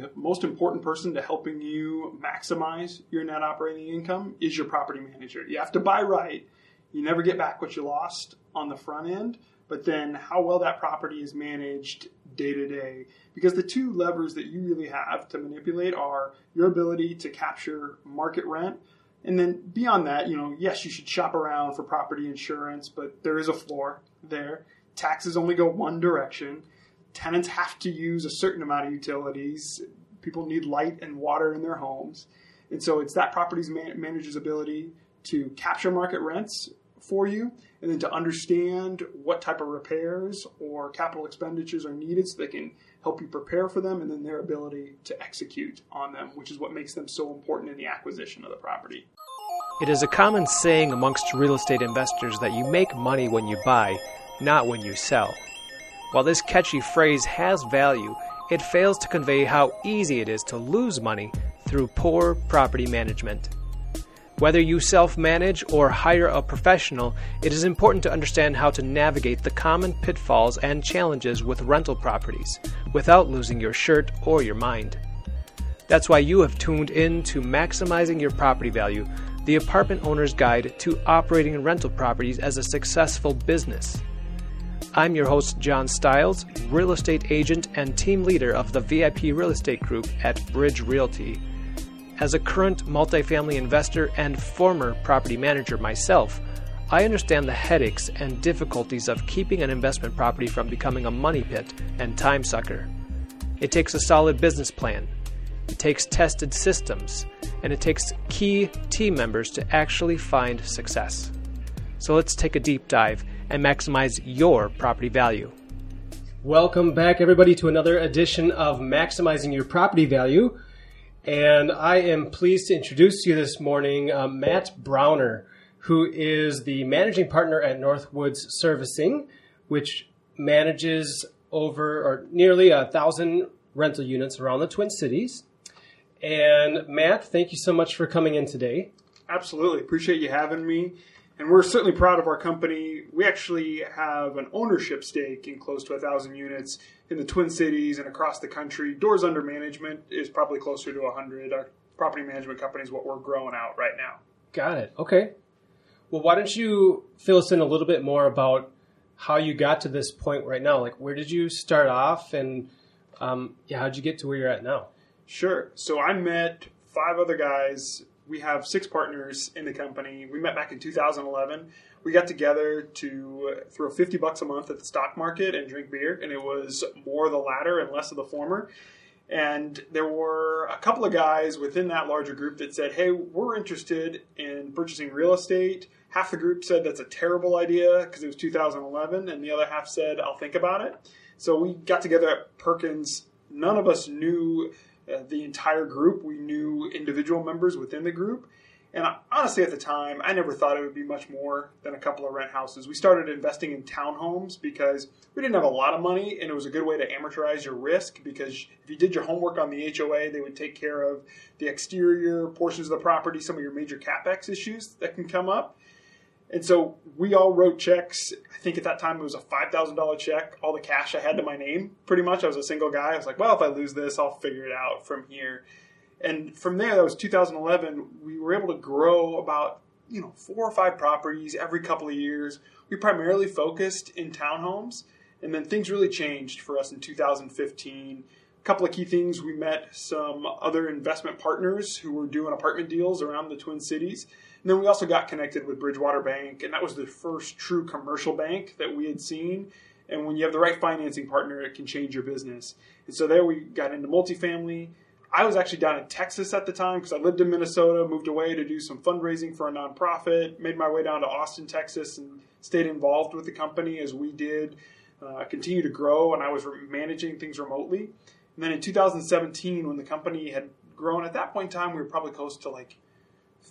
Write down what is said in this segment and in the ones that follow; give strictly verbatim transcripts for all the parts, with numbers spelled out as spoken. the most important person to helping you maximize your net operating income is your property manager. You have to buy right. You never get back what you lost on the front end, but then how well that property is managed day to day. Because the two levers that you really have to manipulate are your ability to capture market rent. And then beyond that, you know, yes, you should shop around for property insurance, but there is a floor there. Taxes only go one direction. Tenants have to use a certain amount of utilities. People need light and water in their homes. And so it's that property manager's ability to capture market rents for you and then to understand what type of repairs or capital expenditures are needed so they can help you prepare for them, and then their ability to execute on them, which is what makes them so important in the acquisition of the property. It is a common saying amongst real estate investors that you make money when you buy, not when you sell. While this catchy phrase has value, it fails to convey how easy it is to lose money through poor property management. Whether you self-manage or hire a professional, it is important to understand how to navigate the common pitfalls and challenges with rental properties without losing your shirt or your mind. That's why you have tuned in to Maximizing Your Property Value, the Apartment Owner's Guide to Operating Rental Properties as a Successful Business. I'm your host, John Stiles, real estate agent and team leader of the V I P Real Estate Group at Bridge Realty. As a current multifamily investor and former property manager myself, I understand the headaches and difficulties of keeping an investment property from becoming a money pit and time sucker. It takes a solid business plan, it takes tested systems, and it takes key team members to actually find success. So let's take a deep dive and maximize your property value. Welcome back, everybody, to another edition of Maximizing Your Property Value. And I am pleased to introduce to you this morning uh, Matt Browner, who is the managing partner at Northwoods Servicing, which manages over or nearly a thousand rental units around the Twin Cities. And Matt, thank you so much for coming in today. Absolutely. Appreciate you having me. And we're certainly proud of our company. We actually have an ownership stake in close to one thousand units in the Twin Cities and across the country. Doors under management is probably closer to one hundred. Our property management company is what we're growing out right now. Got it. Okay. Well, why don't you fill us in a little bit more about how you got to this point right now? Like, where did you start off, and um, yeah, how'd you get to where you're at now? Sure. So I met five other guys. We have six partners in the company. We met back in two thousand eleven. We got together to throw fifty bucks a month at the stock market and drink beer, and it was more the latter and less of the former. And there were a couple of guys within that larger group that said, hey, we're interested in purchasing real estate. Half the group said that's a terrible idea because it was two thousand eleven, and the other half said, I'll think about it. So we got together at Perkins. None of us knew the entire group. We knew individual members within the group. And honestly, at the time, I never thought it would be much more than a couple of rent houses. We started investing in townhomes because we didn't have a lot of money, and it was a good way to amortize your risk, because if you did your homework on the H O A, they would take care of the exterior portions of the property, some of your major CapEx issues that can come up. And so we all wrote checks. I think at that time it was a five thousand dollars check, all the cash I had to my name, pretty much. I was a single guy. I was like, well, if I lose this, I'll figure it out from here. And from there, that was two thousand eleven, we were able to grow about, you know, four or five properties every couple of years. We primarily focused in townhomes, and then things really changed for us in two thousand fifteen. A couple of key things: we met some other investment partners who were doing apartment deals around the Twin Cities. And then we also got connected with Bridgewater Bank, and that was the first true commercial bank that we had seen. And when you have the right financing partner, it can change your business. And so there we got into multifamily. I was actually down in Texas at the time because I lived in Minnesota, moved away to do some fundraising for a nonprofit, made my way down to Austin, Texas, and stayed involved with the company as we did uh, continue to grow, and I was re- managing things remotely. And then in two thousand seventeen, when the company had grown, at that point in time, we were probably close to like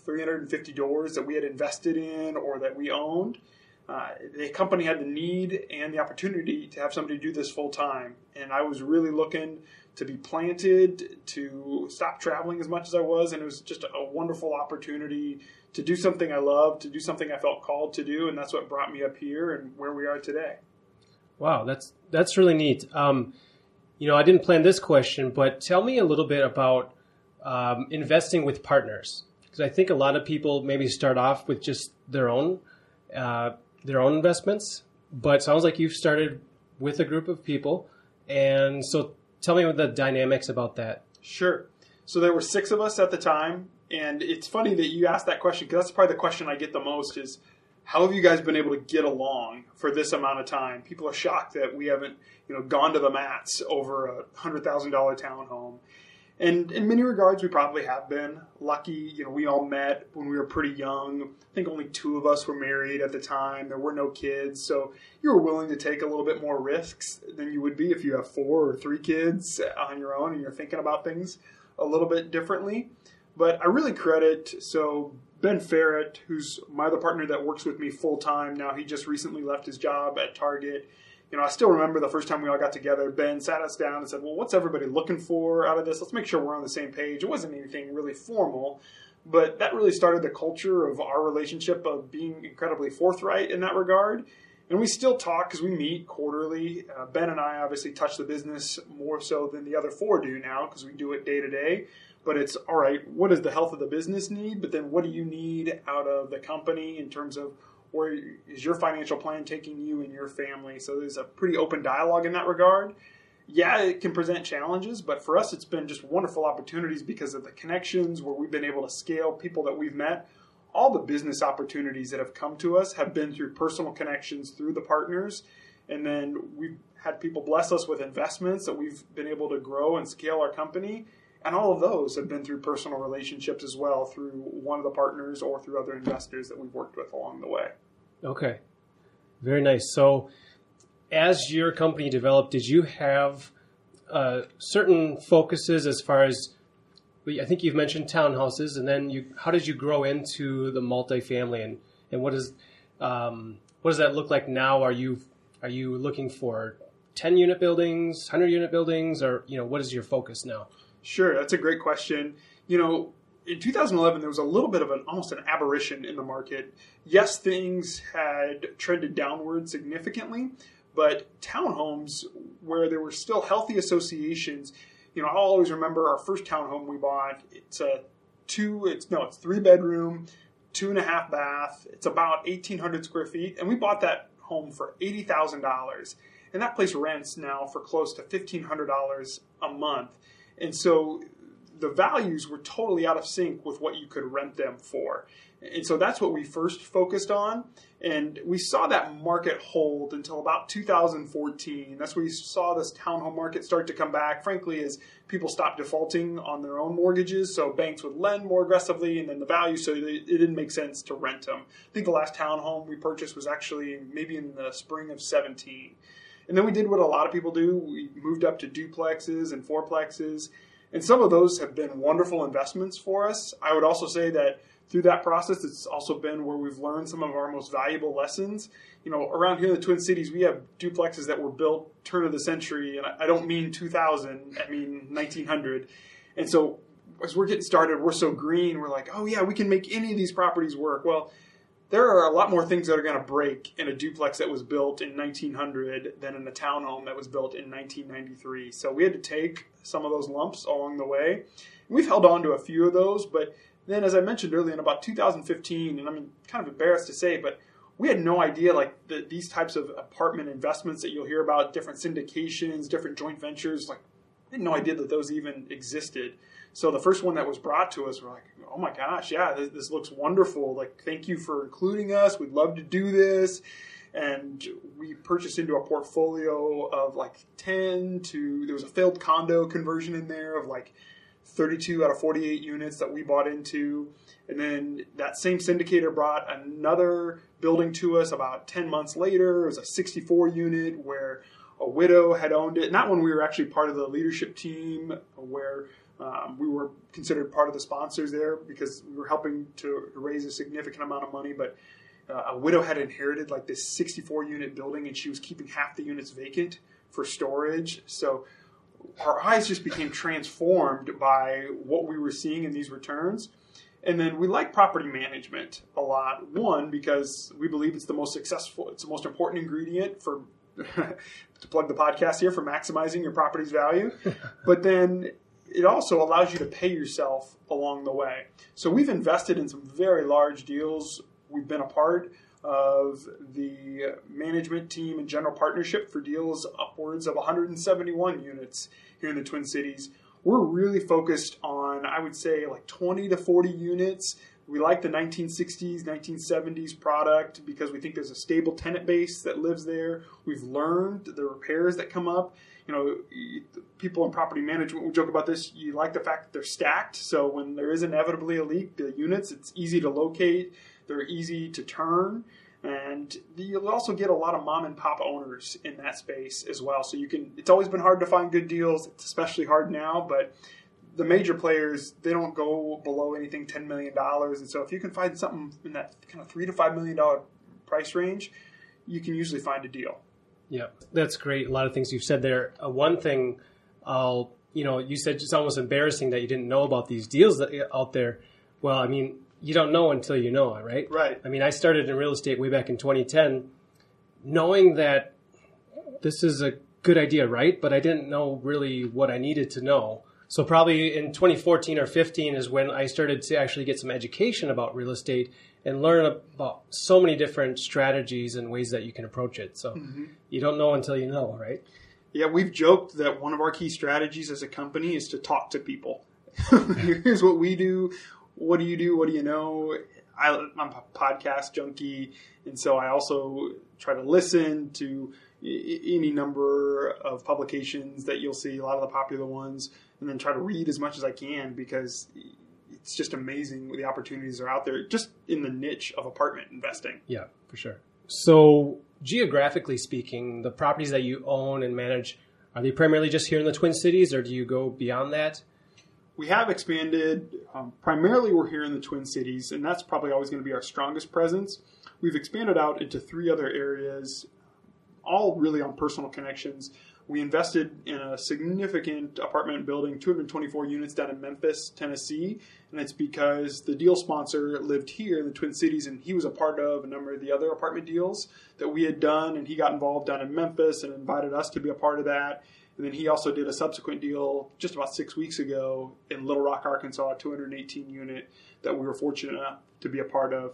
three hundred fifty doors that we had invested in or that we owned. Uh, the company had the need and the opportunity to have somebody do this full time. And I was really looking to be planted, to stop traveling as much as I was. And it was just a wonderful opportunity to do something I loved, to do something I felt called to do. And that's what brought me up here and where we are today. Wow, that's that's really neat. Um, you know, I didn't plan this question, but tell me a little bit about um, investing with partners, because I think a lot of people maybe start off with just their own uh, their own investments, but it sounds like you've started with a group of people, and so tell me the dynamics about that. Sure. So there were six of us at the time, and it's funny that you asked that question, because that's probably the question I get the most is, how have you guys been able to get along for this amount of time? People are shocked that we haven't, you know, gone to the mats over a one hundred thousand dollars townhome. And in many regards, we probably have been lucky. You know, we all met when we were pretty young. I think only two of us were married at the time. There were no kids. So you were willing to take a little bit more risks than you would be if you have four or three kids on your own and you're thinking about things a little bit differently. But I really credit, so Ben Ferret, who's my other partner that works with me full-time now, he just recently left his job at Target. You know, I still remember the first time we all got together, Ben sat us down and said, well, what's everybody looking for out of this? Let's make sure we're on the same page. It wasn't anything really formal, but that really started the culture of our relationship of being incredibly forthright in that regard. And we still talk because we meet quarterly. Uh, Ben and I obviously touch the business more so than the other four do now because we do it day to day. But it's, all right, what does the health of the business need? But then what do you need out of the company in terms of where is your financial plan taking you and your family? So there's a pretty open dialogue in that regard. Yeah, it can present challenges, but for us it's been just wonderful opportunities because of the connections where we've been able to scale people that we've met. All the business opportunities that have come to us have been through personal connections, through the partners, and then we've had people bless us with investments that we've been able to grow and scale our company. And all of those have been through personal relationships as well, through one of the partners or through other investors that we've worked with along the way. Okay. Very nice. So as your company developed, did you have uh, certain focuses as far as, I think you've mentioned townhouses, and then you, how did you grow into the multifamily, and, and what is, um, what does that look like now? Are you, are you looking for ten unit buildings, one hundred unit buildings, or, you know, what is your focus now? Sure, that's a great question. You know, in two thousand eleven, there was a little bit of an almost an aberration in the market. Yes, things had trended downward significantly, but townhomes, where there were still healthy associations, you know, I'll always remember our first townhome we bought. It's a two, it's no, it's three bedroom, two and a half bath. It's about eighteen hundred square feet, and we bought that home for eighty thousand dollars, and that place rents now for close to fifteen hundred dollars a month. And so the values were totally out of sync with what you could rent them for. And so that's what we first focused on. And we saw that market hold until about two thousand fourteen. That's where you saw this townhome market start to come back, frankly, as people stopped defaulting on their own mortgages. So banks would lend more aggressively and then the value, so it didn't make sense to rent them. I think the last townhome we purchased was actually maybe in the spring of seventeen. And then we did what a lot of people do. We moved up to duplexes and fourplexes. And some of those have been wonderful investments for us. I would also say that through that process, it's also been where we've learned some of our most valuable lessons. You know, around here in the Twin Cities, we have duplexes that were built turn of the century. And I don't mean two thousand, I mean nineteen hundred. And so as we're getting started, we're so green. We're like, oh, yeah, we can make any of these properties work. Well, there are a lot more things that are going to break in a duplex that was built in nineteen hundred than in a townhome that was built in nineteen ninety-three. So we had to take some of those lumps along the way. And we've held on to a few of those, but then as I mentioned earlier, in about two thousand fifteen, and I'm kind of embarrassed to say, but we had no idea like the, these types of apartment investments that you'll hear about, different syndications, different joint ventures, like we had no idea that those even existed. So the first one that was brought to us, we're like, oh my gosh, yeah, this, this looks wonderful. Like, thank you for including us. We'd love to do this. And we purchased into a portfolio of like ten to, there was a failed condo conversion in there of like thirty-two out of forty-eight units that we bought into. And then that same syndicator brought another building to us about ten months later. It was a sixty-four unit where a widow had owned it. Not when we were actually part of the leadership team where Um, we were considered part of the sponsors there because we were helping to raise a significant amount of money, but uh, a widow had inherited like this sixty-four unit building and she was keeping half the units vacant for storage. So our eyes just became transformed by what we were seeing in these returns. And then we like property management a lot. One, because we believe it's the most successful, it's the most important ingredient for to plug the podcast here, for maximizing your property's value. But then it also allows you to pay yourself along the way. So we've invested in some very large deals. We've been a part of the management team and general partnership for deals upwards of one hundred seventy-one units here in the Twin Cities. We're really focused on, I would say, like twenty to forty units. We like the nineteen sixties, nineteen seventies product because we think there's a stable tenant base that lives there. We've learned the repairs that come up. You know, people in property management, we joke about this, you like the fact that they're stacked. So when there is inevitably a leak, the units, it's easy to locate. They're easy to turn. And you'll also get a lot of mom and pop owners in that space as well. So you can, it's always been hard to find good deals. It's especially hard now, but the major players, they don't go below anything ten million dollars. And so if you can find something in that kind of three to five million dollars price range, you can usually find a deal. Yeah, that's great. A lot of things you've said there. Uh, one thing, I'll, you know, you said it's almost embarrassing that you didn't know about these deals that, out there. Well, I mean, you don't know until you know it, right? Right. I mean, I started in real estate way back in twenty ten, knowing that this is a good idea, right? But I didn't know really what I needed to know. So probably in twenty fourteen or fifteen is when I started to actually get some education about real estate and learn about so many different strategies and ways that you can approach it. So mm-hmm. you don't know until you know, right? Yeah, we've joked that one of our key strategies as a company is to talk to people. Here's what we do. What do you do? What do you know? I, I'm a podcast junkie, and so I also try to listen to any number of publications that you'll see, a lot of the popular ones, and then try to read as much as I can because it's just amazing the opportunities are out there just in the niche of apartment investing. Yeah, for sure. So geographically speaking, the properties that you own and manage, are they primarily just here in the Twin Cities, or do you go beyond that? We have expanded. Um, primarily, we're here in the Twin Cities, and that's probably always going to be our strongest presence. We've expanded out into three other areas, all really on personal connections. We invested in a significant apartment building, two hundred twenty-four units down in Memphis, Tennessee, and it's because the deal sponsor lived here in the Twin Cities, and he was a part of a number of the other apartment deals that we had done, and he got involved down in Memphis and invited us to be a part of that. And then he also did a subsequent deal just about six weeks ago in Little Rock, Arkansas, a two hundred eighteen unit that we were fortunate enough to be a part of.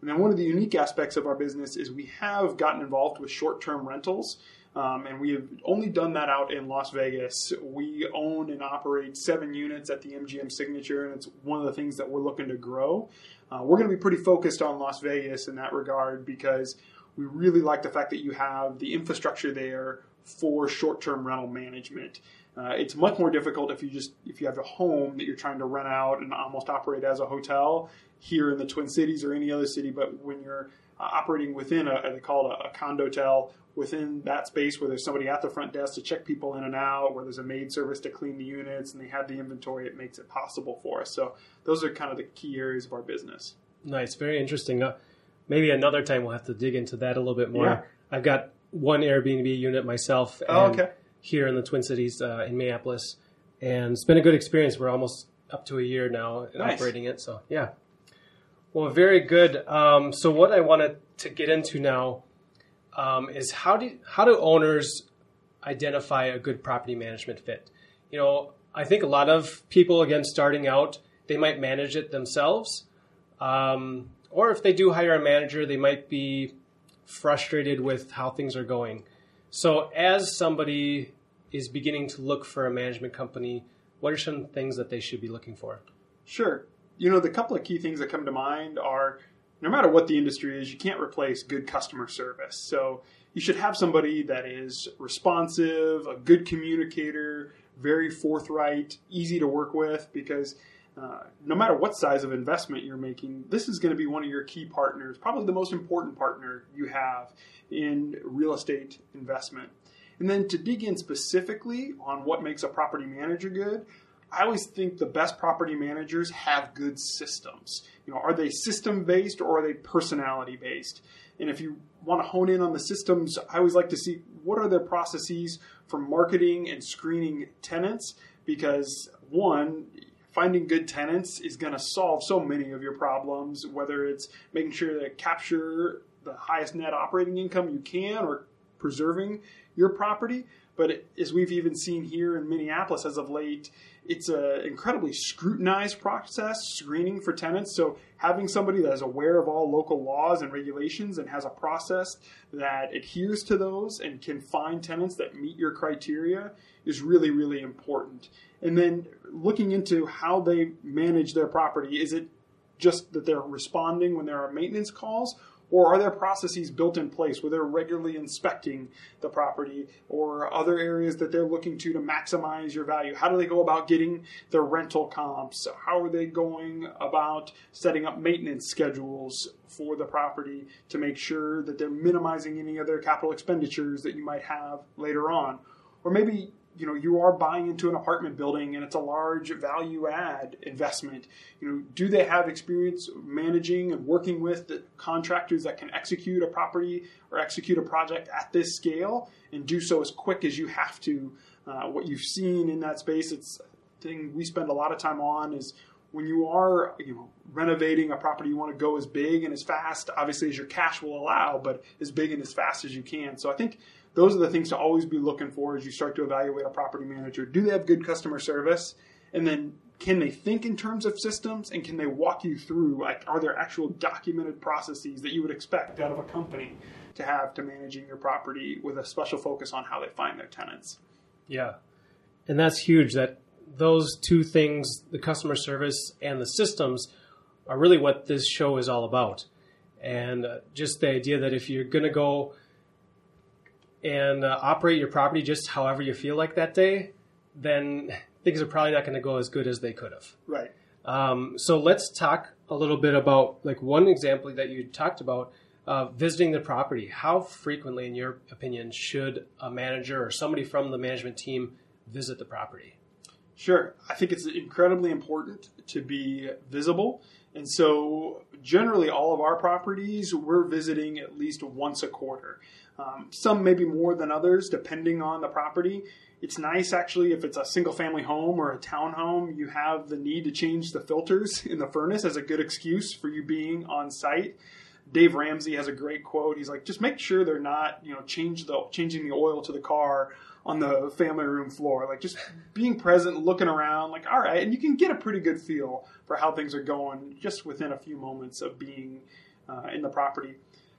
And then one of the unique aspects of our business is we have gotten involved with short-term rentals, um, and we have only done that out in Las Vegas. We own and operate seven units at the M G M Signature, and it's one of the things that we're looking to grow. Uh, we're going to be pretty focused on Las Vegas in that regard because we really like the fact that you have the infrastructure there for short-term rental management. Uh, it's much more difficult if you just if you have a home that you're trying to rent out and almost operate as a hotel here in the Twin Cities or any other city. But when you're uh, operating within a, they call it a, a condotel, within that space where there's somebody at the front desk to check people in and out, where there's a maid service to clean the units, and they have the inventory, it makes it possible for us. So those are kind of the key areas of our business. Nice, very interesting. Uh, maybe another time we'll have to dig into that a little bit more. Yeah. I've got one Airbnb unit myself and oh, okay. here in the Twin Cities uh, in Minneapolis. And it's been a good experience. We're almost up to a year now nice. operating it. So, yeah. Well, very good. Um, so what I wanted to get into now um, is how do how do owners identify a good property management fit? You know, I think a lot of people, again, starting out, they might manage it themselves. Um, or if they do hire a manager, they might be frustrated with how things are going. So as somebody is beginning to look for a management company, what are some things that they should be looking for? Sure. You know, the couple of key things that come to mind are, no matter what the industry is, you can't replace good customer service. So you should have somebody that is responsive, a good communicator, very forthright, easy to work with, because Uh, no matter what size of investment you're making, this is going to be one of your key partners, probably the most important partner you have in real estate investment. And then to dig in specifically on what makes a property manager good, I always think the best property managers have good systems. You know, are they system-based or are they personality-based? And if you want to hone in on the systems, I always like to see what are their processes for marketing and screening tenants, because one, finding good tenants is going to solve so many of your problems, whether it's making sure to capture the highest net operating income you can or preserving your property. But it, as we've even seen here in Minneapolis as of late, it's an incredibly scrutinized process, screening for tenants. So having somebody that is aware of all local laws and regulations and has a process that adheres to those and can find tenants that meet your criteria is really, really important. And then looking into how they manage their property, is it just that they're responding when there are maintenance calls? Or are there processes built in place where they're regularly inspecting the property or other areas that they're looking to to maximize your value? How do they go about getting their rental comps? How are they going about setting up maintenance schedules for the property to make sure that they're minimizing any other capital expenditures that you might have later on? Or maybe, you know, you are buying into an apartment building and it's a large value add investment. You know, do they have experience managing and working with the contractors that can execute a property or execute a project at this scale and do so as quick as you have to? Uh, what you've seen in that space, it's a thing we spend a lot of time on, is when you are, you know, renovating a property, you want to go as big and as fast, obviously, as your cash will allow, but as big and as fast as you can. So I think those are the things to always be looking for as you start to evaluate a property manager. Do they have good customer service? And then can they think in terms of systems? And can they walk you through, like, are there actual documented processes that you would expect out of a company to have to managing your property with a special focus on how they find their tenants? Yeah. And that's huge, that those two things, the customer service and the systems, are really what this show is all about. And uh, just the idea that if you're going to go and uh, operate your property just however you feel like that day, then things are probably not going to go as good as they could have. Right. Um, so let's talk a little bit about, like, one example that you talked about, uh, visiting the property. How frequently, in your opinion, should a manager or somebody from the management team visit the property? Sure. I think it's incredibly important to be visible. And so generally all of our properties, we're visiting at least once a quarter. Um, some maybe more than others, depending on the property. It's nice, actually, if it's a single-family home or a townhome, you have the need to change the filters in the furnace as a good excuse for you being on site. Dave Ramsey has a great quote. He's like, just make sure they're not, you know, change the changing the oil to the car on the family room floor. Like, just being present, looking around, like, all right. And you can get a pretty good feel for how things are going just within a few moments of being uh, in the property.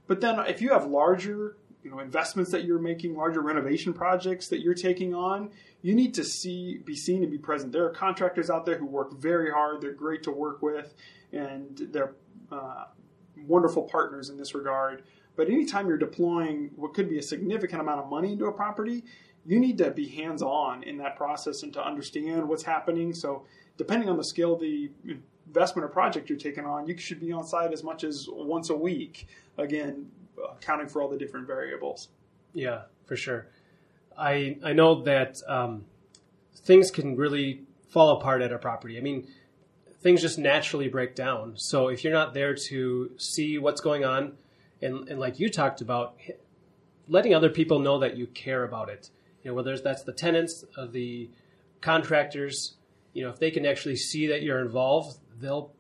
But then if you have larger, you know, investments that you're making, larger renovation projects that you're taking on, you need to see, be seen and be present. There are contractors out there who work very hard. They're great to work with, and they're uh, wonderful partners in this regard. But anytime you're deploying what could be a significant amount of money into a property, you need to be hands-on in that process and to understand what's happening. So depending on the scale of the investment or project you're taking on, you should be on site as much as once a week. Again, accounting for all the different variables. Yeah, for sure. I I know that um, things can really fall apart at a property. I mean, things just naturally break down. So if you're not there to see what's going on, and, and like you talked about, letting other people know that you care about it, you know, whether that's the tenants, uh, the contractors, you know, if they can actually see that you're involved, they'll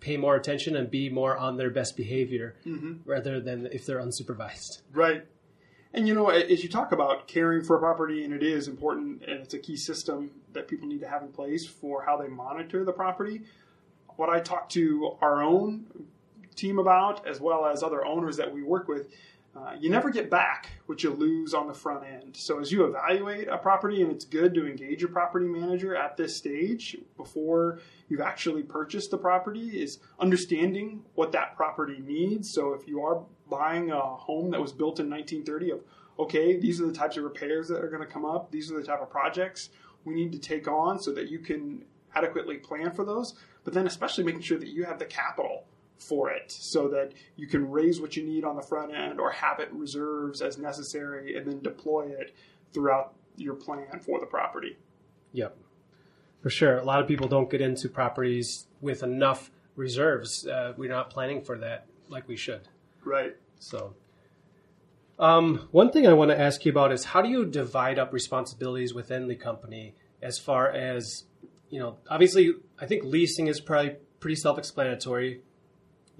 pay more attention and be more on their best behavior, mm-hmm. rather than if they're unsupervised. Right. And, you know, as you talk about caring for a property, and it is important, and it's a key system that people need to have in place for how they monitor the property, what I talk to our own team about, as well as other owners that we work with, Uh, you never get back what you lose on the front end. So as you evaluate a property, and it's good to engage your property manager at this stage before you've actually purchased the property, is understanding what that property needs. So if you are buying a home that was built in nineteen thirty, of okay, these are the types of repairs that are going to come up. These are the type of projects we need to take on so that you can adequately plan for those. But then especially making sure that you have the capital for it so that you can raise what you need on the front end or have it reserves as necessary and then deploy it throughout your plan for the property. Yep, for sure. A lot of people don't get into properties with enough reserves. Uh, we're not planning for that like we should. Right. So um, one thing I want to ask you about is, how do you divide up responsibilities within the company as far as, you know, obviously I think leasing is probably pretty self-explanatory.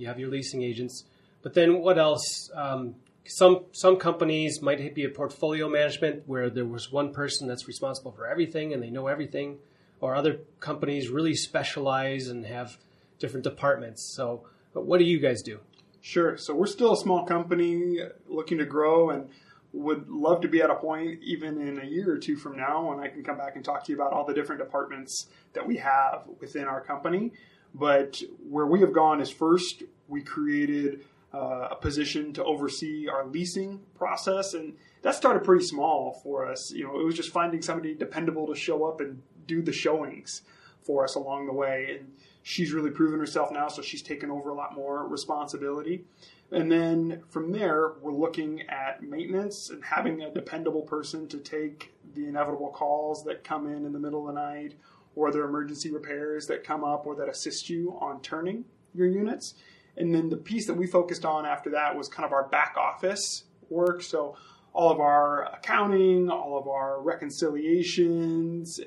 You have your leasing agents, but then what else um, some some companies might be a portfolio management where there was one person that's responsible for everything and they know everything, or other companies really specialize and have different departments. So what do you guys do? Sure. So we're still a small company looking to grow and would love to be at a point even in a year or two from now when I can come back and talk to you about all the different departments that we have within our company. But where we have gone is first, we created uh, a position to oversee our leasing process. And that started pretty small for us. You know, it was just finding somebody dependable to show up and do the showings for us along the way. And she's really proven herself now, so she's taken over a lot more responsibility. And then from there, we're looking at maintenance and having a dependable person to take the inevitable calls that come in in the middle of the night, or their emergency repairs that come up or that assist you on turning your units. And then the piece that we focused on after that was kind of our back office work. So all of our accounting, all of our reconciliations,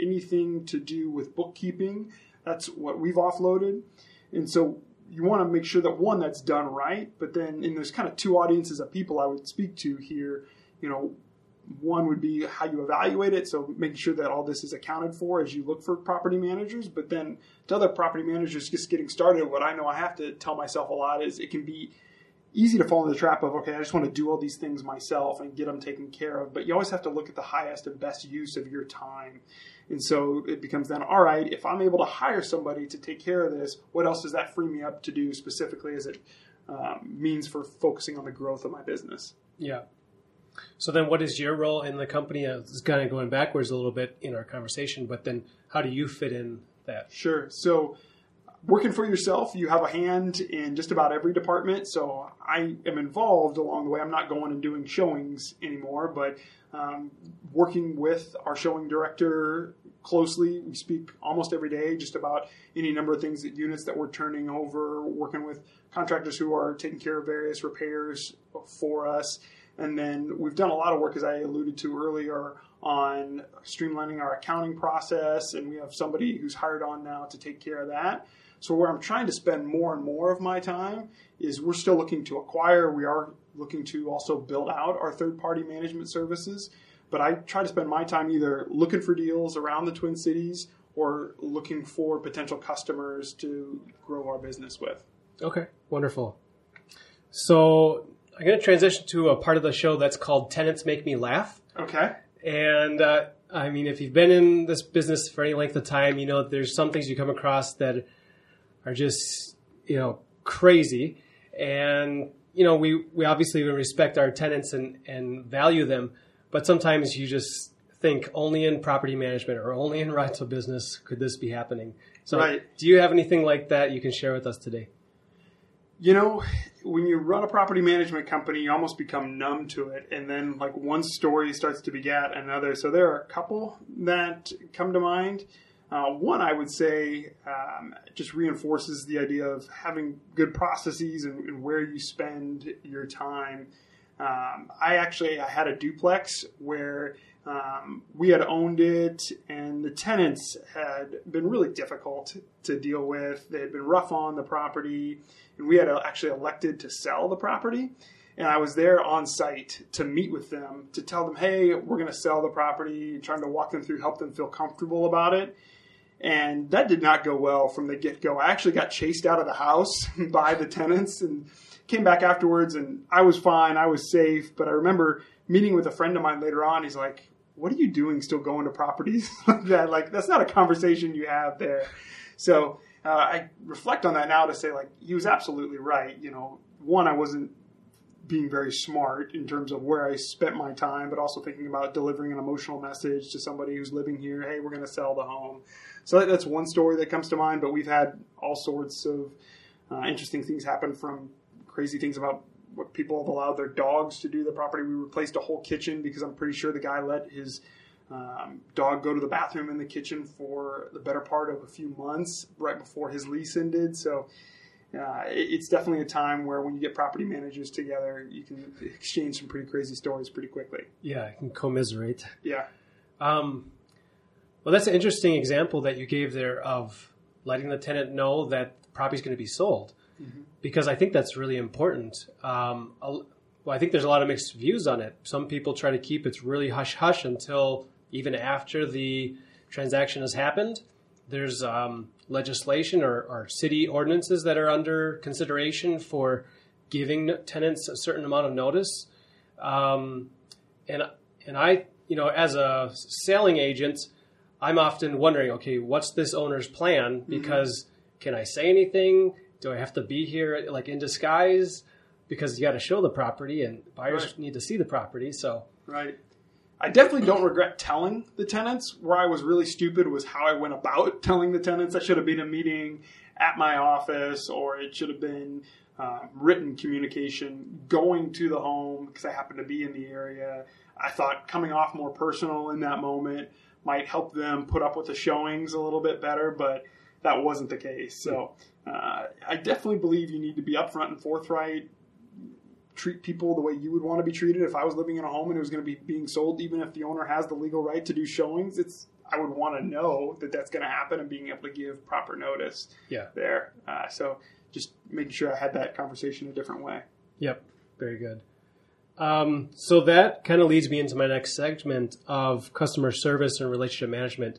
anything to do with bookkeeping, that's what we've offloaded. And so you want to make sure that, one, that's done right. But then, and there's kind of two audiences of people I would speak to here. You know, one would be how you evaluate it, so making sure that all this is accounted for as you look for property managers. But then to other property managers just getting started, what I know I have to tell myself a lot is it can be easy to fall into the trap of, okay, I just want to do all these things myself and get them taken care of. But you always have to look at the highest and best use of your time. And so it becomes then, all right, if I'm able to hire somebody to take care of this, what else does that free me up to do specifically as it um, means for focusing on the growth of my business? Yeah. So then what is your role in the company? It's kind of going backwards a little bit in our conversation, but then how do you fit in that? Sure. So working for yourself, you have a hand in just about every department. So I am involved along the way. I'm not going and doing showings anymore, but um, working with our showing director closely. We speak almost every day just about any number of things, that units that we're turning over, working with contractors who are taking care of various repairs for us. And then we've done a lot of work, as I alluded to earlier, on streamlining our accounting process. And we have somebody who's hired on now to take care of that. So where I'm trying to spend more and more of my time is we're still looking to acquire. We are looking to also build out our third-party management services. But I try to spend my time either looking for deals around the Twin Cities or looking for potential customers to grow our business with. Okay, wonderful. So I'm going to transition to a part of the show that's called Tenants Make Me Laugh. Okay. And, uh, I mean, if you've been in this business for any length of time, you know, there's some things you come across that are just, you know, crazy. And, you know, we, we obviously respect our tenants and, and value them. But sometimes you just think only in property management or only in rental business could this be happening. So right. Do you have anything like that you can share with us today? You know, when you run a property management company, you almost become numb to it. And then like one story starts to begat another. So there are a couple that come to mind. Uh, one, I would say, um, just reinforces the idea of having good processes and, and where you spend your time. Um, I actually I had a duplex where um, we had owned it, and the tenants had been really difficult to deal with. They had been rough on the property. And we had actually elected to sell the property. And I was there on site to meet with them, to tell them, hey, we're going to sell the property, trying to walk them through, help them feel comfortable about it. And that did not go well from the get-go. I actually got chased out of the house by the tenants and came back afterwards. And I was fine. I was safe. But I remember meeting with a friend of mine later on. He's like, what are you doing still going to properties like that? Like, that's not a conversation you have there. So Uh, I reflect on that now to say, like, he was absolutely right. You know, one, I wasn't being very smart in terms of where I spent my time, but also thinking about delivering an emotional message to somebody who's living here. Hey, we're going to sell the home. So that, that's one story that comes to mind. But we've had all sorts of uh, interesting things happen, from crazy things about what people have allowed their dogs to do to the property. We replaced a whole kitchen because I'm pretty sure the guy let his Um, dog go to the bathroom in the kitchen for the better part of a few months right before his lease ended. So uh, it, it's definitely a time where when you get property managers together, you can exchange some pretty crazy stories pretty quickly. Yeah, I can commiserate. Yeah. Um, well, that's an interesting example that you gave there of letting the tenant know that the property's going to be sold, mm-hmm. because I think that's really important. Um, well, I think there's a lot of mixed views on it. Some people try to keep it really hush-hush until even after the transaction has happened. There's um, legislation or, or city ordinances that are under consideration for giving tenants a certain amount of notice. Um, and and I, you know, as a selling agent, I'm often wondering, okay, what's this owner's plan? Because mm-hmm. can I say anything? Do I have to be here like in disguise? Because you got to show the property and buyers right. need to see the property. So right. I definitely don't regret telling the tenants. Where I was really stupid was how I went about telling the tenants. I should have been a meeting at my office, or it should have been uh, written communication going to the home because I happened to be in the area. I thought coming off more personal in that moment might help them put up with the showings a little bit better, but that wasn't the case. So uh, I definitely believe you need to be upfront and forthright. Treat people the way you would want to be treated. If I was living in a home and it was going to be being sold, even if the owner has the legal right to do showings, it's I would want to know that that's going to happen and being able to give proper notice yeah. there. Uh, so just making sure I had that conversation a different way. Yep. Very good. Um, so that kind of leads me into my next segment of customer service and relationship management.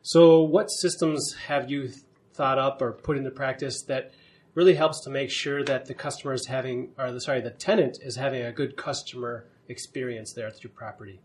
So what systems have you th- thought up or put into practice that really helps to make sure that the customer is having, or the, sorry, the tenant is having a good customer experience there at your property?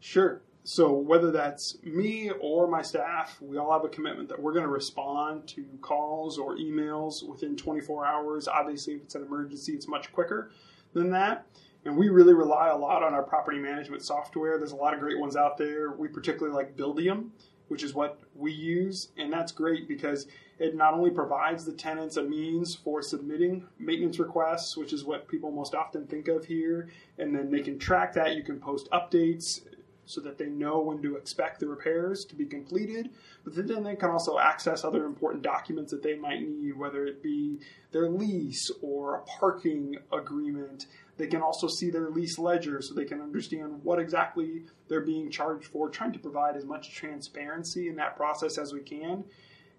Sure. So whether that's me or my staff, we all have a commitment that we're going to respond to calls or emails within twenty-four hours. Obviously, if it's an emergency, it's much quicker than that. And we really rely a lot on our property management software. There's a lot of great ones out there. We particularly like Buildium, which is what we use, and that's great because it not only provides the tenants a means for submitting maintenance requests, which is what people most often think of here, and then they can track that. You can post updates so that they know when to expect the repairs to be completed, but then they can also access other important documents that they might need, whether it be their lease or a parking agreement. They can also see their lease ledger so they can understand what exactly they're being charged for, trying to provide as much transparency in that process as we can.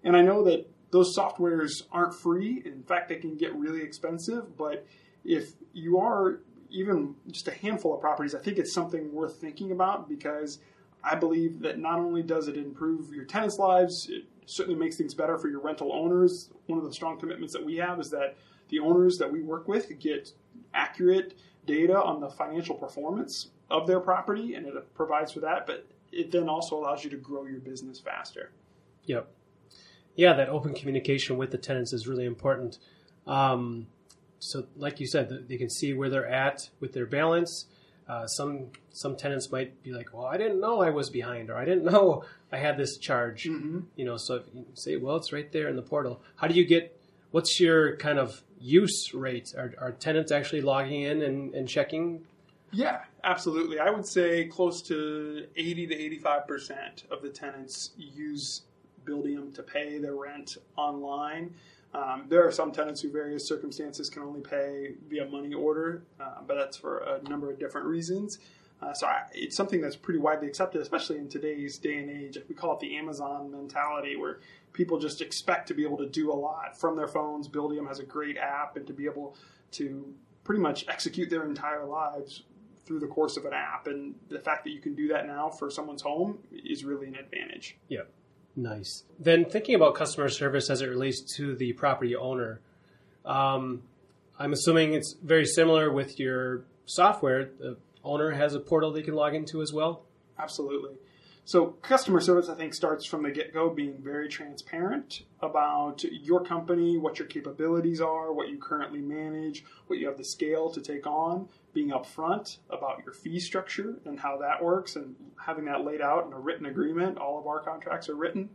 And I know that those softwares aren't free. In fact, they can get really expensive, but if you are even just a handful of properties, I think it's something worth thinking about because I believe that not only does it improve your tenants' lives, it certainly makes things better for your rental owners. One of the strong commitments that we have is that the owners that we work with get accurate data on the financial performance of their property, and it provides for that, but it then also allows you to grow your business faster. Yep. Yeah, that open communication with the tenants is really important. Um, so like you said, they can see where they're at with their balance. Uh, some some tenants might be like, well, I didn't know I was behind, or I didn't know I had this charge. Mm-hmm. You know, so if you say, well, it's right there in the portal. How do you get, what's your kind of use rate? Are, are tenants actually logging in and, and checking? Yeah, absolutely. I would say close to eighty to eighty-five percent of the tenants use Buildium to pay their rent online. Um, there are some tenants who, various circumstances, can only pay via money order, uh, but that's for a number of different reasons. Uh, so I, it's something that's pretty widely accepted, especially in today's day and age. We call it the Amazon mentality, where people just expect to be able to do a lot from their phones. Buildium has a great app, and to be able to pretty much execute their entire lives through the course of an app. And the fact that you can do that now for someone's home is really an advantage. Yeah. Nice. Then thinking about customer service as it relates to the property owner, um, I'm assuming it's very similar with your software. The owner has a portal they can log into as well? Absolutely. So customer service, I think, starts from the get-go, being very transparent about your company, what your capabilities are, what you currently manage, what you have the scale to take on, being upfront about your fee structure and how that works, and having that laid out in a written agreement. All of our contracts are written.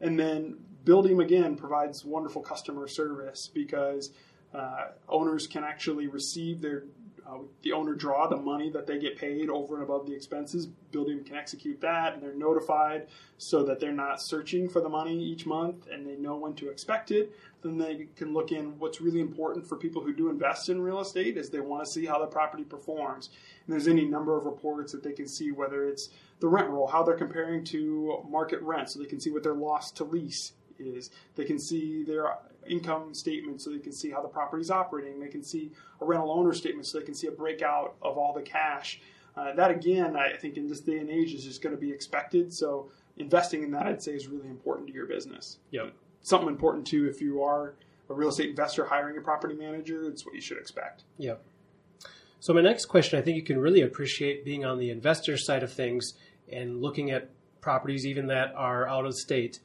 And then Buildium, again, provides wonderful customer service because uh, owners can actually receive their, uh, the owner draw, the money that they get paid over and above the expenses. Buildium can execute that, and they're notified so that they're not searching for the money each month, and they know when to expect it. Then they can look in. What's really important for people who do invest in real estate is they want to see how the property performs. And there's any number of reports that they can see, whether it's the rent roll, how they're comparing to market rent, so they can see what their loss to lease is. They can see their income statement so they can see how the property's operating. They can see a rental owner statement so they can see a breakout of all the cash. Uh, that, again, I think in this day and age is just going to be expected. So investing in that, I'd say, is really important to your business. Yep. Something important, too, if you are a real estate investor hiring a property manager, it's what you should expect. Yep. So my next question, I think you can really appreciate being on the investor side of things and looking at properties even that are out of state.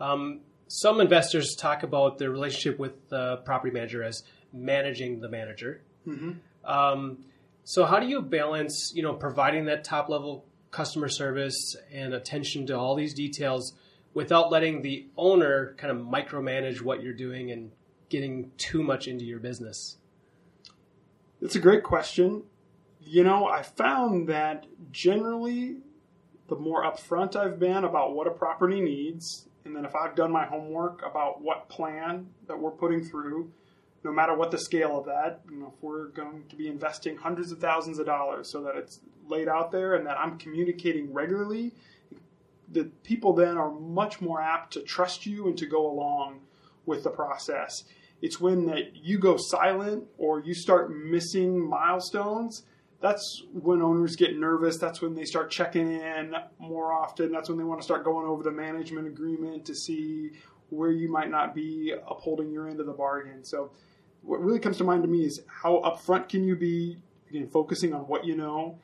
Um, some investors talk about their relationship with the property manager as managing the manager. Mm-hmm. Um, so how do you balance, you know, providing that top level customer service and attention to all these details without letting the owner kind of micromanage what you're doing and getting too much into your business? It's a great question. You know, I found that generally the more upfront I've been about what a property needs, and then if I've done my homework about what plan that we're putting through, no matter what the scale of that, you know, if we're going to be investing hundreds of thousands of dollars so that it's laid out there and that I'm communicating regularly, the people then are much more apt to trust you and to go along with the process. It's when that you go silent or you start missing milestones, that's when owners get nervous. That's when they start checking in more often. That's when they want to start going over the management agreement to see where you might not be upholding your end of the bargain. So what really comes to mind to me is how upfront can you be, again, focusing on what you know,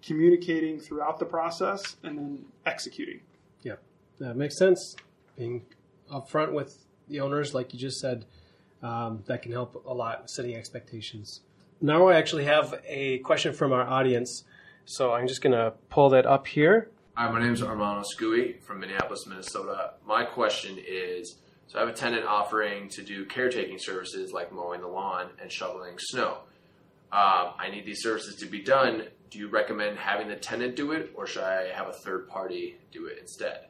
communicating throughout the process, and then executing. Yeah, that makes sense. Being upfront with the owners, like you just said, Um, that can help a lot setting expectations. Now I actually have a question from our audience, so I'm just going to pull that up here. Hi, my name is Armando Skoui from Minneapolis, Minnesota. My question is, so I have a tenant offering to do caretaking services like mowing the lawn and shoveling snow. Um, I need these services to be done. Do you recommend having the tenant do it, or should I have a third party do it instead?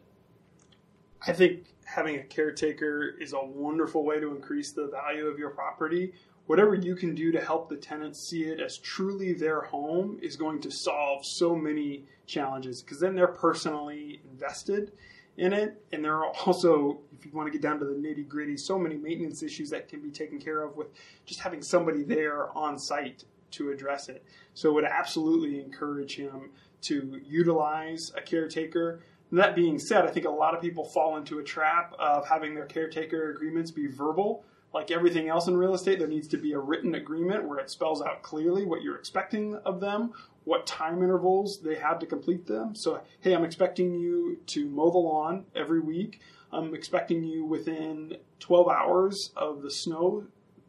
I think having a caretaker is a wonderful way to increase the value of your property. Whatever you can do to help the tenants see it as truly their home is going to solve so many challenges, because then they're personally invested in it. And there are also, if you want to get down to the nitty gritty, so many maintenance issues that can be taken care of with just having somebody there on site to address it. So I would absolutely encourage him to utilize a caretaker. That being said, I think a lot of people fall into a trap of having their caretaker agreements be verbal. Like everything else in real estate, there needs to be a written agreement where it spells out clearly what you're expecting of them, what time intervals they have to complete them. So, hey, I'm expecting you to mow the lawn every week. I'm expecting you within twelve hours of the snow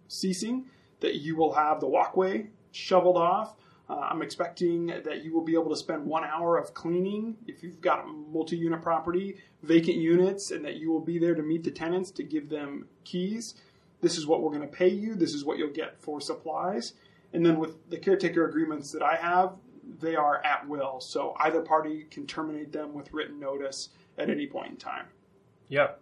ceasing that you will have the walkway shoveled off. Uh, I'm expecting that you will be able to spend one hour of cleaning if you've got a multi-unit property, vacant units, and that you will be there to meet the tenants to give them keys. This is what we're going to pay you. This is what you'll get for supplies. And then with the caretaker agreements that I have, they are at will. So either party can terminate them with written notice at any point in time. Yep.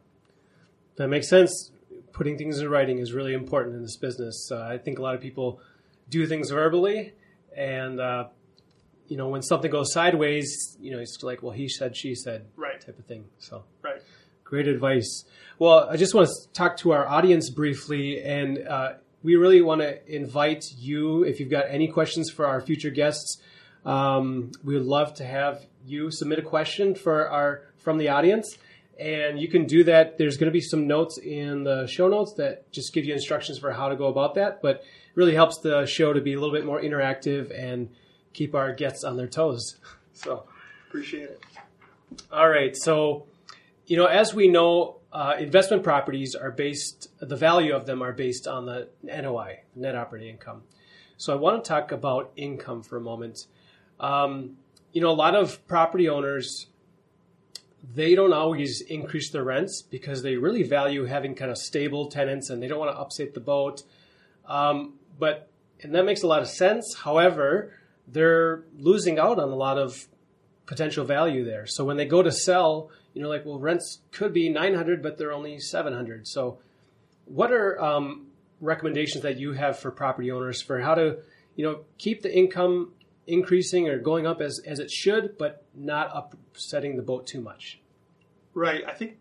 That makes sense. Putting things in writing is really important in this business. Uh, I think a lot of people do things verbally. And, uh, you know, when something goes sideways, you know, it's like, well, he said, she said, right, type of thing. So right. Great advice. Well, I just want to talk to our audience briefly. And uh, we really want to invite you, if you've got any questions for our future guests, um, we would love to have you submit a question for our from the audience. And you can do that. There's going to be some notes in the show notes that just give you instructions for how to go about that. But it really helps the show to be a little bit more interactive and keep our guests on their toes. So appreciate it. All right. So, you know, as we know, uh, investment properties are based, the value of them are based on the N O I, net operating income. So I want to talk about income for a moment. Um, you know, a lot of property owners, they don't always increase their rents because they really value having kind of stable tenants and they don't want to upset the boat. Um, but, and that makes a lot of sense. However, they're losing out on a lot of potential value there. So when they go to sell, you know, like, well, rents could be nine hundred, but they're only seven hundred. So what are um, recommendations that you have for property owners for how to, you know, keep the income increasing or going up as, as it should, but not upsetting the boat too much? Right. I think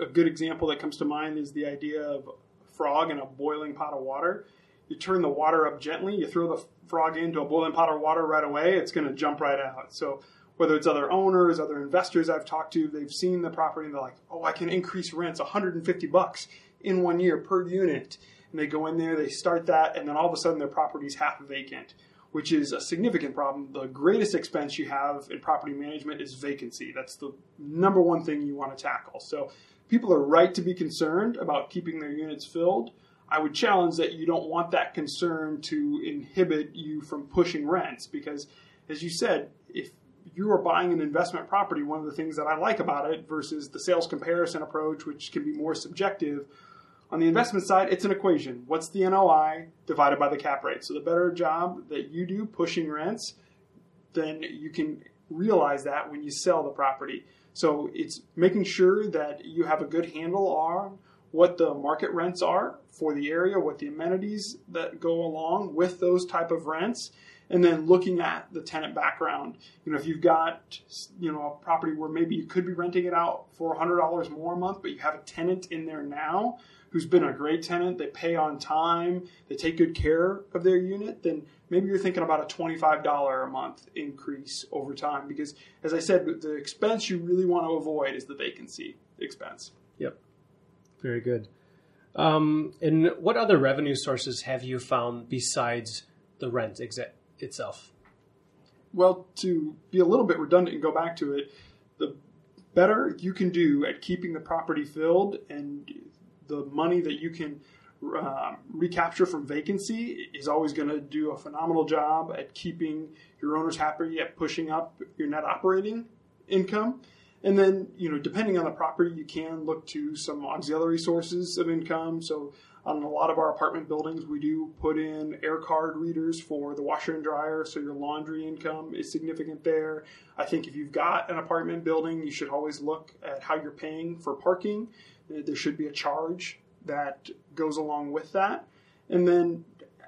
a good example that comes to mind is the idea of a frog in a boiling pot of water. You turn the water up gently, you throw the frog into a boiling pot of water right away, it's going to jump right out. So whether it's other owners, other investors I've talked to, they've seen the property and they're like, oh, I can increase rents one hundred fifty bucks in one year per unit. And they go in there, they start that, and then all of a sudden their property's half vacant, which is a significant problem. The greatest expense you have in property management is vacancy. That's the number one thing you want to tackle. So people are right to be concerned about keeping their units filled. I would challenge that you don't want that concern to inhibit you from pushing rents because, as you said, if you are buying an investment property, one of the things that I like about it versus the sales comparison approach, which can be more subjective, on the investment side, it's an equation. What's the N O I divided by the cap rate? So the better job that you do pushing rents, then you can realize that when you sell the property. So it's making sure that you have a good handle on what the market rents are for the area, what the amenities that go along with those type of rents, and then looking at the tenant background. You know, if you've got, you know, a property where maybe you could be renting it out for one hundred dollars more a month, but you have a tenant in there now who's been a great tenant, they pay on time, they take good care of their unit, then maybe you're thinking about a twenty-five dollars a month increase over time because, as I said, the expense you really want to avoid is the vacancy expense. Yep. Very good. Um, and what other revenue sources have you found besides the rent ex- itself? Well, to be a little bit redundant and go back to it, the better you can do at keeping the property filled and the money that you can uh, recapture from vacancy is always going to do a phenomenal job at keeping your owners happy, at pushing up your net operating income. And then, you know, depending on the property, you can look to some auxiliary sources of income. So on a lot of our apartment buildings, we do put in air card readers for the washer and dryer. So your laundry income is significant there. I think if you've got an apartment building, you should always look at how you're paying for parking. There should be a charge that goes along with that. And then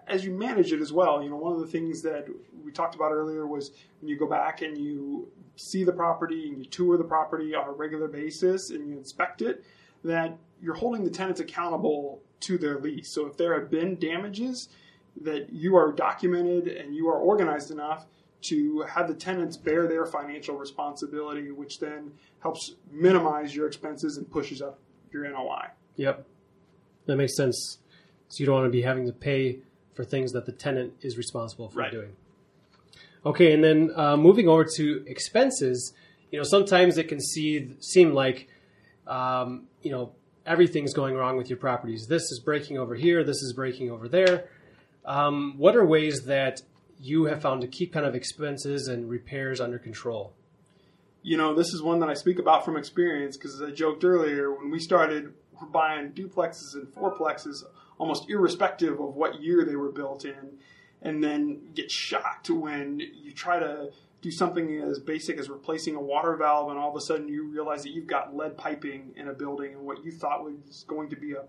as you manage it as well, you know, one of the things that we talked about earlier was when you go back and you see the property and you tour the property on a regular basis and you inspect it, that you're holding the tenants accountable to their lease. So if there have been damages, that you are documented and you are organized enough to have the tenants bear their financial responsibility, which then helps minimize your expenses and pushes up your N O I. Yep. That makes sense. So you don't want to be having to pay for things that the tenant is responsible for right. doing. Okay, and then uh, moving over to expenses, you know, sometimes it can see, seem like, um, you know, everything's going wrong with your properties. This is breaking over here. This is breaking over there. Um, what are ways that you have found to keep kind of expenses and repairs under control? You know, this is one that I speak about from experience because, as I joked earlier, when we started buying duplexes and fourplexes, almost irrespective of what year they were built in, and then get shocked when you try to do something as basic as replacing a water valve and all of a sudden you realize that you've got lead piping in a building and what you thought was going to be a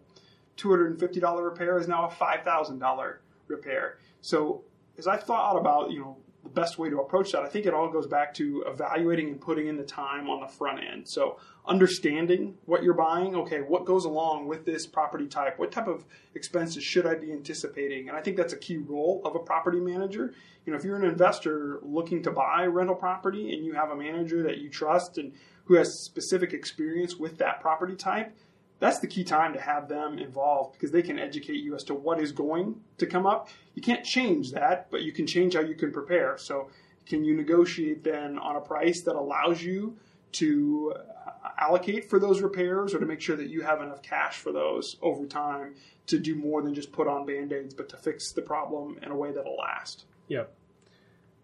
two hundred fifty dollars repair is now a five thousand dollars repair. So as I thought about, you know, the best way to approach that, I think it all goes back to evaluating and putting in the time on the front end. So understanding what you're buying, okay, what goes along with this property type? What type of expenses should I be anticipating? And I think that's a key role of a property manager. You know, if you're an investor looking to buy rental property and you have a manager that you trust and who has specific experience with that property type, that's the key time to have them involved because they can educate you as to what is going to come up. You can't change that, but you can change how you can prepare. So can you negotiate then on a price that allows you to allocate for those repairs or to make sure that you have enough cash for those over time to do more than just put on Band-Aids, but to fix the problem in a way that'll last? Yep.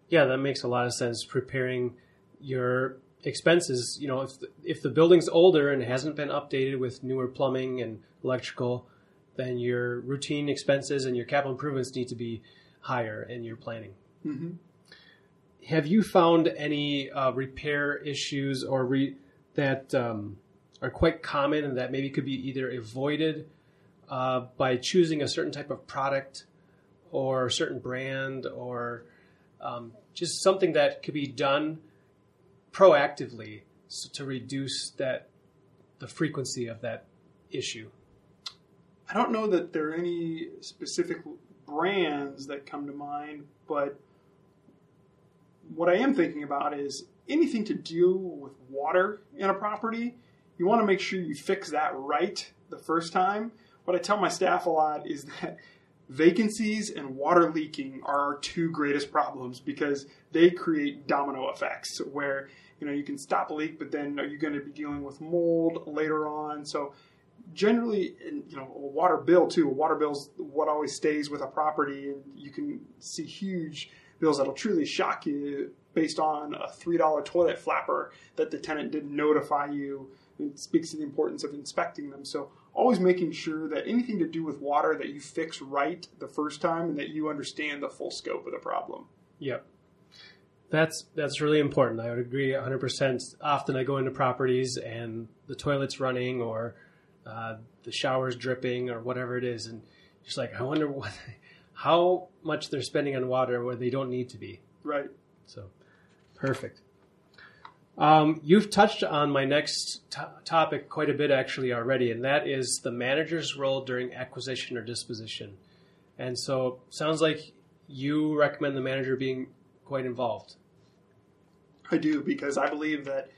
Yeah, that makes a lot of sense. Preparing your expenses, you know, if the, if the building's older and hasn't been updated with newer plumbing and electrical, then your routine expenses and your capital improvements need to be higher in your planning. Mm-hmm. Have you found any uh, repair issues or re- that um, are quite common and that maybe could be either avoided uh, by choosing a certain type of product or a certain brand or um, just something that could be done proactively to reduce that the frequency of that issue? I don't know that there are any specific brands that come to mind, but what I am thinking about is anything to do with water in a property, you want to make sure you fix that right the first time. What I tell my staff a lot is that vacancies and water leaking are our two greatest problems because they create domino effects where, you know, you can stop a leak, but then are you going to be dealing with mold later on? So generally, you know, a water bill too. A water bill's what always stays with a property, and you can see huge bills that'll truly shock you based on a three dollar toilet flapper that the tenant didn't notify you. It speaks to the importance of inspecting them. So always making sure that anything to do with water that you fix right the first time and that you understand the full scope of the problem. Yep. That's that's really important. I would agree one hundred percent. Often I go into properties and the toilet's running or uh, the shower's dripping or whatever it is. And just like, I wonder what, how much they're spending on water where they don't need to be. Right. So perfect. Um, you've touched on my next t- topic quite a bit actually already, and that is the manager's role during acquisition or disposition. And so sounds like you recommend the manager being quite involved. I do, because I believe that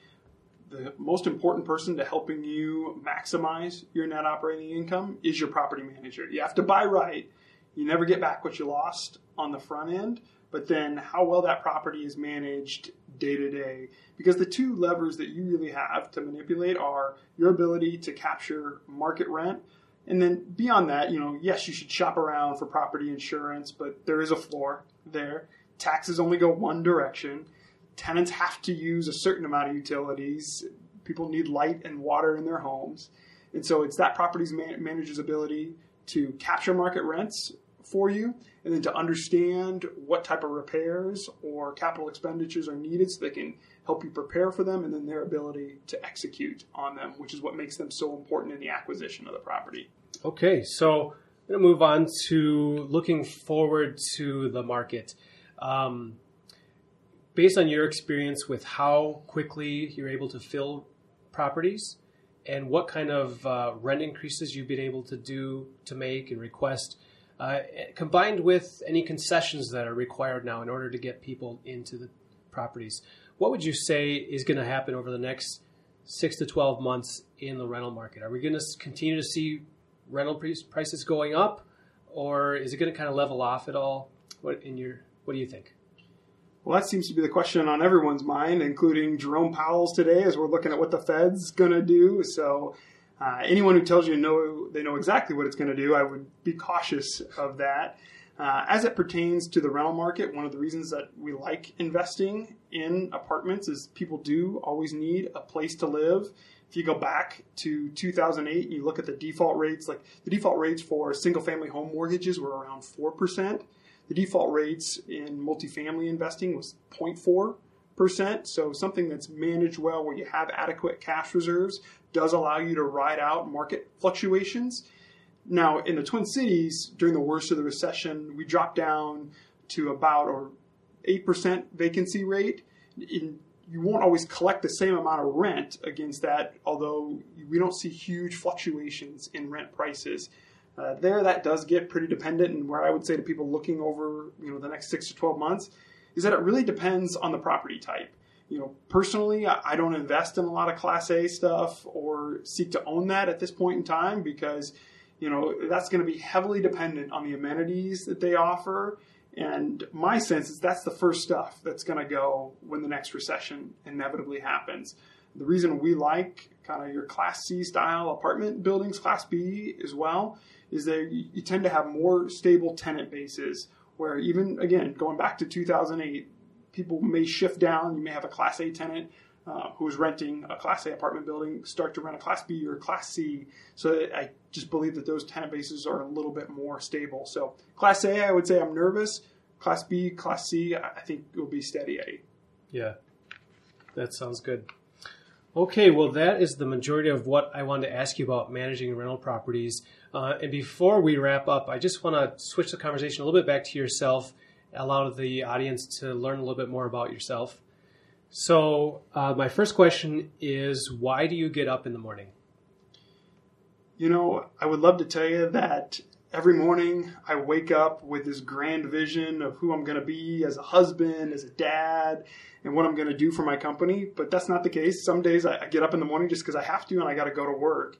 the most important person to helping you maximize your net operating income is your property manager. You have to buy right. You never get back what you lost on the front end, but then how well that property is managed day to day. Because the two levers that you really have to manipulate are your ability to capture market rent. And then beyond that, you know, yes, you should shop around for property insurance, but there is a floor there. Taxes only go one direction. Tenants have to use a certain amount of utilities. People need light and water in their homes. And so it's that property's man- manager's ability to capture market rents for you, and then to understand what type of repairs or capital expenditures are needed so they can help you prepare for them, and then their ability to execute on them, which is what makes them so important in the acquisition of the property. Okay, so I'm going to move on to looking forward to the market. Um, based on your experience with how quickly you're able to fill properties and what kind of uh, rent increases you've been able to do, to make and request, Uh, combined with any concessions that are required now in order to get people into the properties, what would you say is going to happen over the next six to twelve months in the rental market? Are we going to continue to see rental prices going up, or is it going to kind of level off at all? What in your what do you think? Well, that seems to be the question on everyone's mind, including Jerome Powell's today, as we're looking at what the Fed's going to do. So Uh, anyone who tells you no, they know exactly what it's going to do, I would be cautious of that. Uh, as it pertains to the rental market, one of the reasons that we like investing in apartments is people do always need a place to live. If you go back to two thousand eight and you look at the default rates, like the default rates for single-family home mortgages were around four percent. The default rates in multifamily investing was zero point four percent. So something that's managed well, where you have adequate cash reserves, does allow you to ride out market fluctuations. Now, in the Twin Cities, during the worst of the recession, we dropped down to about an eight percent vacancy rate. In, you won't always collect the same amount of rent against that, although we don't see huge fluctuations in rent prices. Uh, there, that does get pretty dependent, and where I would say to people looking over, you know, the next six to twelve months is that it really depends on the property type. You know, personally, I don't invest in a lot of Class A stuff or seek to own that at this point in time because, you know, that's going to be heavily dependent on the amenities that they offer. And my sense is that's the first stuff that's going to go when the next recession inevitably happens. The reason we like kind of your Class C style apartment buildings, Class B as well, is that you tend to have more stable tenant bases where even, again, going back to two thousand eight, people may shift down. You may have a Class A tenant uh, who is renting a Class A apartment building start to rent a Class B or a Class C. So I just believe that those tenant bases are a little bit more stable. So Class A, I would say I'm nervous. Class B, Class C, I think it will be steady Eddie. Yeah, that sounds good. Okay, well, that is the majority of what I wanted to ask you about managing rental properties. Uh, and before we wrap up, I just want to switch the conversation a little bit back to yourself. Allow the audience to learn a little bit more about yourself. So uh, my first question is, why do you get up in the morning? You know, I would love to tell you that every morning I wake up with this grand vision of who I'm going to be as a husband, as a dad, and what I'm going to do for my company. But that's not the case. Some days I get up in the morning just because I have to and I got to go to work.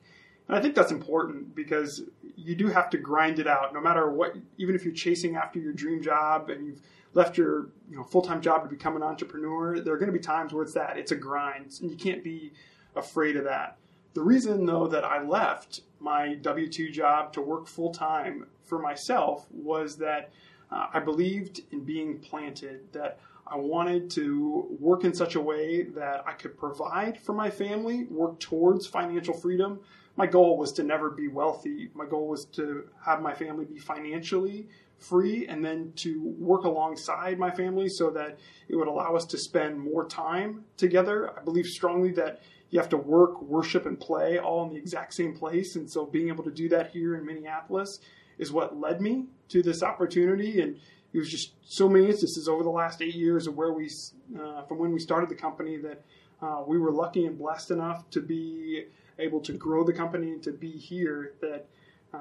And I think that's important because you do have to grind it out no matter what, even if you're chasing after your dream job and you've left your you know full-time job to become an entrepreneur, there are going to be times where it's that. It's a grind and you can't be afraid of that. The reason, though, that I left my W two job to work full-time for myself was that uh, I believed in being planted, that I wanted to work in such a way that I could provide for my family, work towards financial freedom. My goal was to never be wealthy. My goal was to have my family be financially free and then to work alongside my family so that it would allow us to spend more time together. I believe strongly that you have to work, worship, and play all in the exact same place. And so being able to do that here in Minneapolis is what led me to this opportunity. And it was just so many instances over the last eight years of where we, uh, from when we started the company, that uh, we were lucky and blessed enough to be able to grow the company and to be here that uh,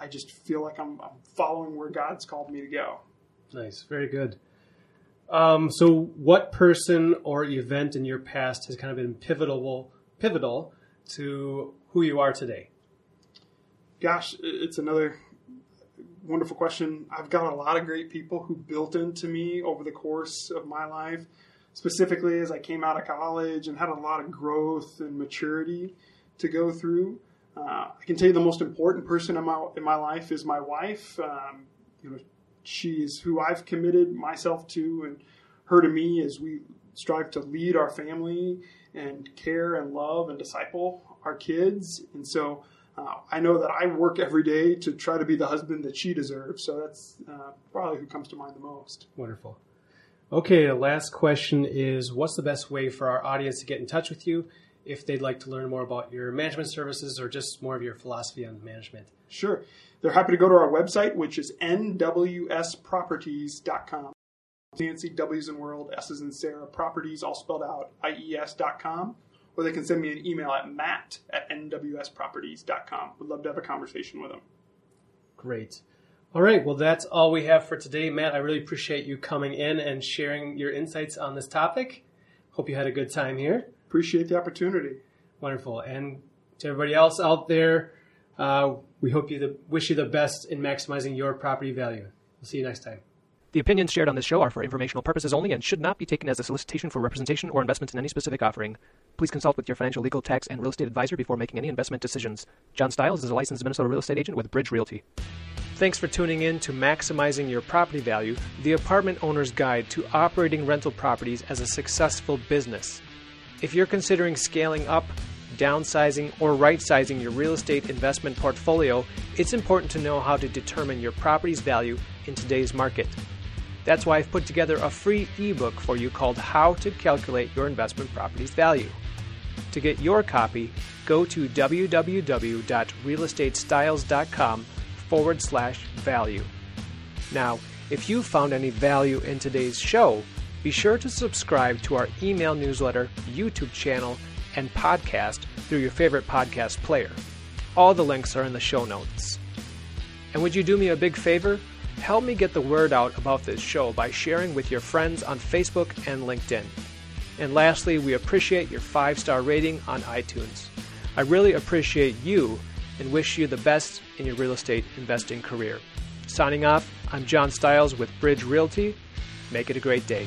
I just feel like I'm, I'm following where God's called me to go. Nice. Very good. Um, so what person or event in your past has kind of been pivotal pivotal to who you are today? Gosh, it's another wonderful question. I've got a lot of great people who built into me over the course of my life, specifically as I came out of college and had a lot of growth and maturity to go through. Uh, I can tell you the most important person in my, in my life is my wife. Um, you know, she is who I've committed myself to and her to me as we strive to lead our family and care and love and disciple our kids. And so uh, I know that I work every day to try to be the husband that she deserves. So that's uh, probably who comes to mind the most. Wonderful. Okay, the last question is, what's the best way for our audience to get in touch with you if they'd like to learn more about your management services or just more of your philosophy on management? Sure. They're happy to go to our website, which is N W S properties dot com. Nancy, W's in world, S's in Sarah, properties, all spelled out, I E S dot com. Or they can send me an email at matt at N W S properties dot com. Would love to have a conversation with them. Great. All right. Well, that's all we have for today. Matt, I really appreciate you coming in and sharing your insights on this topic. Hope you had a good time here. Appreciate the opportunity. Wonderful. And to everybody else out there, uh, we hope you the, wish you the best in maximizing your property value. We'll see you next time. The opinions shared on this show are for informational purposes only and should not be taken as a solicitation for representation or investment in any specific offering. Please consult with your financial, legal, tax, and real estate advisor before making any investment decisions. John Stiles is a licensed Minnesota real estate agent with Bridge Realty. Thanks for tuning in to Maximizing Your Property Value, the apartment owner's guide to operating rental properties as a successful business. If you're considering scaling up, downsizing, or right-sizing your real estate investment portfolio, it's important to know how to determine your property's value in today's market. That's why I've put together a free ebook for you called How to Calculate Your Investment Property's Value. To get your copy, go to www.realestatestyles.com forward slash value. Now, if you found any value in today's show, be sure to subscribe to our email newsletter, YouTube channel, and podcast through your favorite podcast player. All the links are in the show notes. And would you do me a big favor? Help me get the word out about this show by sharing with your friends on Facebook and LinkedIn. And lastly, we appreciate your five-star rating on iTunes. I really appreciate you and wish you the best in your real estate investing career. Signing off, I'm John Stiles with Bridge Realty. Make it a great day.